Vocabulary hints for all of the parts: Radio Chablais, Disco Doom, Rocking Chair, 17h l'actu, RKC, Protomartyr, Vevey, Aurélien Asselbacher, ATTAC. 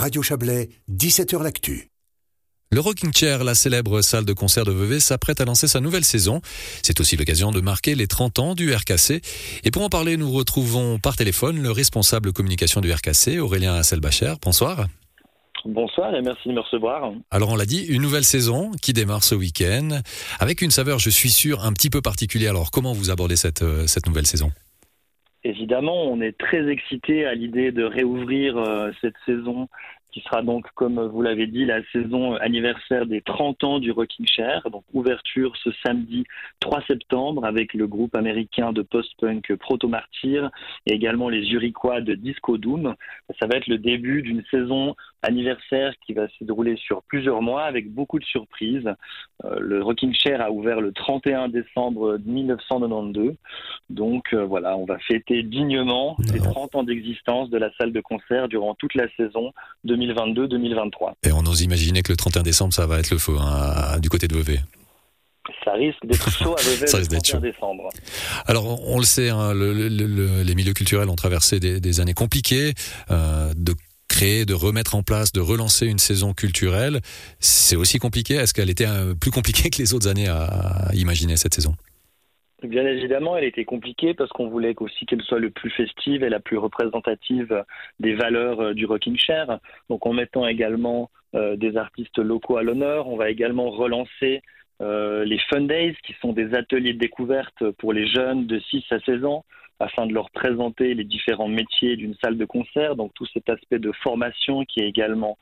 Radio Chablais, 17h l'actu. Le Rocking Chair, la célèbre salle de concert de Vevey, s'apprête à lancer sa nouvelle saison. C'est aussi l'occasion de marquer les 30 ans du RKC. Et pour en parler, nous retrouvons par téléphone le responsable communication du RKC, Aurélien Asselbacher. Bonsoir. Bonsoir et merci de me recevoir. Alors on l'a dit, une nouvelle saison qui démarre ce week-end, avec une saveur, je suis sûr, un petit peu particulière. Alors comment vous abordez cette nouvelle saison ? Évidemment, on est très excités à l'idée de réouvrir cette saison qui sera donc, comme vous l'avez dit, la saison anniversaire des 30 ans du Rocking Chair. Donc ouverture ce samedi 3 septembre avec le groupe américain de post-punk Protomartyr et également les Zurichois de Disco Doom. Ça va être le début d'une saison anniversaire qui va se dérouler sur plusieurs mois avec beaucoup de surprises. Le Rocking Chair a ouvert le 31 décembre 1992. Donc voilà, on va fêter dignement les 30 ans d'existence de la salle de concert durant toute la saison 2022-2023. Et on ose imaginer que le 31 décembre, ça va être le feu hein, du côté de Vevey. Ça risque d'être chaud à Vevey le 31 décembre. Alors, on le sait, hein, les milieux culturels ont traversé des années compliquées, de créer, de remettre en place, de relancer une saison culturelle. C'est aussi compliqué. Est-ce qu'elle était plus compliquée que les autres années à imaginer cette saison ? Bien évidemment, elle était compliquée parce qu'on voulait aussi qu'elle soit le plus festive et la plus représentative des valeurs du Rocking Chair. Donc en mettant également des artistes locaux à l'honneur, on va également relancer les Fun Days qui sont des ateliers de découverte pour les jeunes de 6 à 16 ans afin de leur présenter les différents métiers d'une salle de concert. Donc tout cet aspect de formation qui est également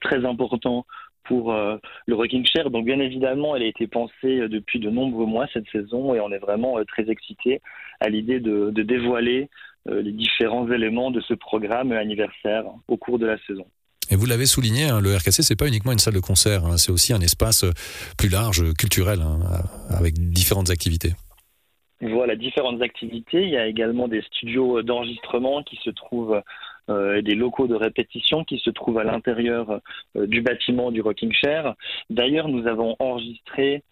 très important pour le Rocking Chair. Donc bien évidemment, elle a été pensée depuis de nombreux mois cette saison et on est vraiment très excités à l'idée de dévoiler les différents éléments de ce programme anniversaire au cours de la saison. Et vous l'avez souligné, hein, le RKC, c'est pas uniquement une salle de concert, hein, c'est aussi un espace plus large, culturel, hein, avec différentes activités. Voilà, différentes activités. Il y a également des studios d'enregistrement qui se trouvent et des locaux de répétition qui se trouvent à l'intérieur du bâtiment du Rocking Chair. D'ailleurs, nous avons enregistré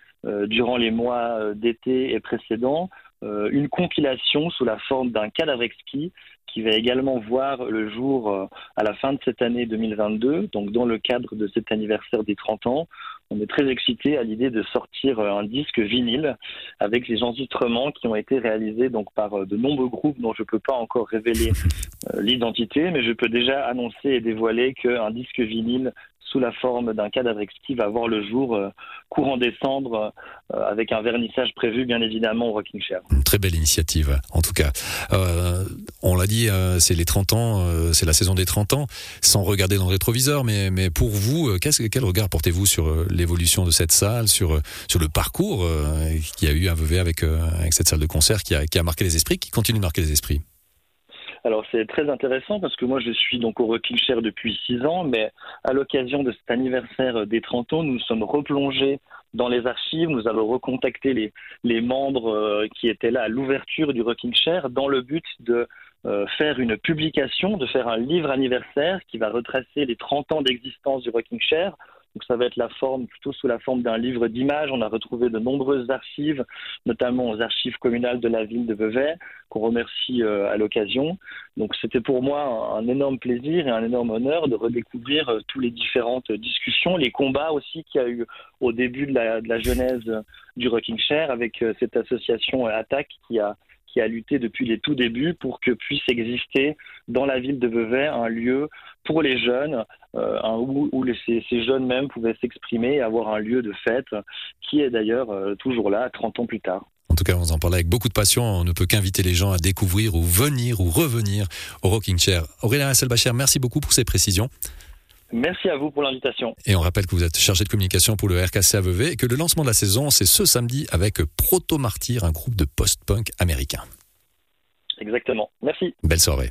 durant les mois d'été et précédents une compilation sous la forme d'un cadavre exquis qui va également voir le jour à la fin de cette année 2022, donc dans le cadre de cet anniversaire des 30 ans. On est très excités à l'idée de sortir un disque vinyle avec les enregistrements qui ont été réalisés donc par de nombreux groupes dont je ne peux pas encore révéler l'identité, mais je peux déjà annoncer et dévoiler qu'un disque vinyle sous la forme d'un cadavre exquis va voir le jour courant décembre avec un vernissage prévu bien évidemment au Rocking Chair. Une très belle initiative en tout cas. On l'a dit, c'est les 30 ans, c'est la saison des 30 ans, sans regarder dans le rétroviseur, mais pour vous, quel regard portez-vous sur l'évolution de cette salle, sur le parcours qu'il y a eu à Vevey avec cette salle de concert qui a marqué les esprits, qui continue de marquer les esprits? Alors c'est très intéressant parce que moi je suis donc au Rocking Chair depuis 6 ans, mais à l'occasion de cet anniversaire des 30 ans, nous nous sommes replongés dans les archives, nous avons recontacté les membres qui étaient là à l'ouverture du Rocking Chair dans le but de faire une publication, de faire un livre anniversaire qui va retracer les 30 ans d'existence du Rocking Chair. Donc ça va être plutôt sous la forme d'un livre d'images. On a retrouvé de nombreuses archives, notamment aux archives communales de la ville de Vevey, qu'on remercie à l'occasion. Donc c'était pour moi un énorme plaisir et un énorme honneur de redécouvrir toutes les différentes discussions, les combats aussi qu'il y a eu au début de la genèse du Rocking Chair avec cette association ATTAC qui a lutté depuis les tout débuts pour que puisse exister dans la ville de Vevey un lieu pour les jeunes, où ces jeunes même pouvaient s'exprimer et avoir un lieu de fête qui est d'ailleurs toujours là 30 ans plus tard. En tout cas, on en parle avec beaucoup de passion. On ne peut qu'inviter les gens à découvrir ou venir ou revenir au Rocking Chair. Aurélien Asselbacher, merci beaucoup pour ces précisions. Merci à vous pour l'invitation. Et on rappelle que vous êtes chargé de communication pour le RKC à Vevey et que le lancement de la saison, c'est ce samedi avec Protomartyr, un groupe de post-punk américain. Exactement. Merci. Belle soirée.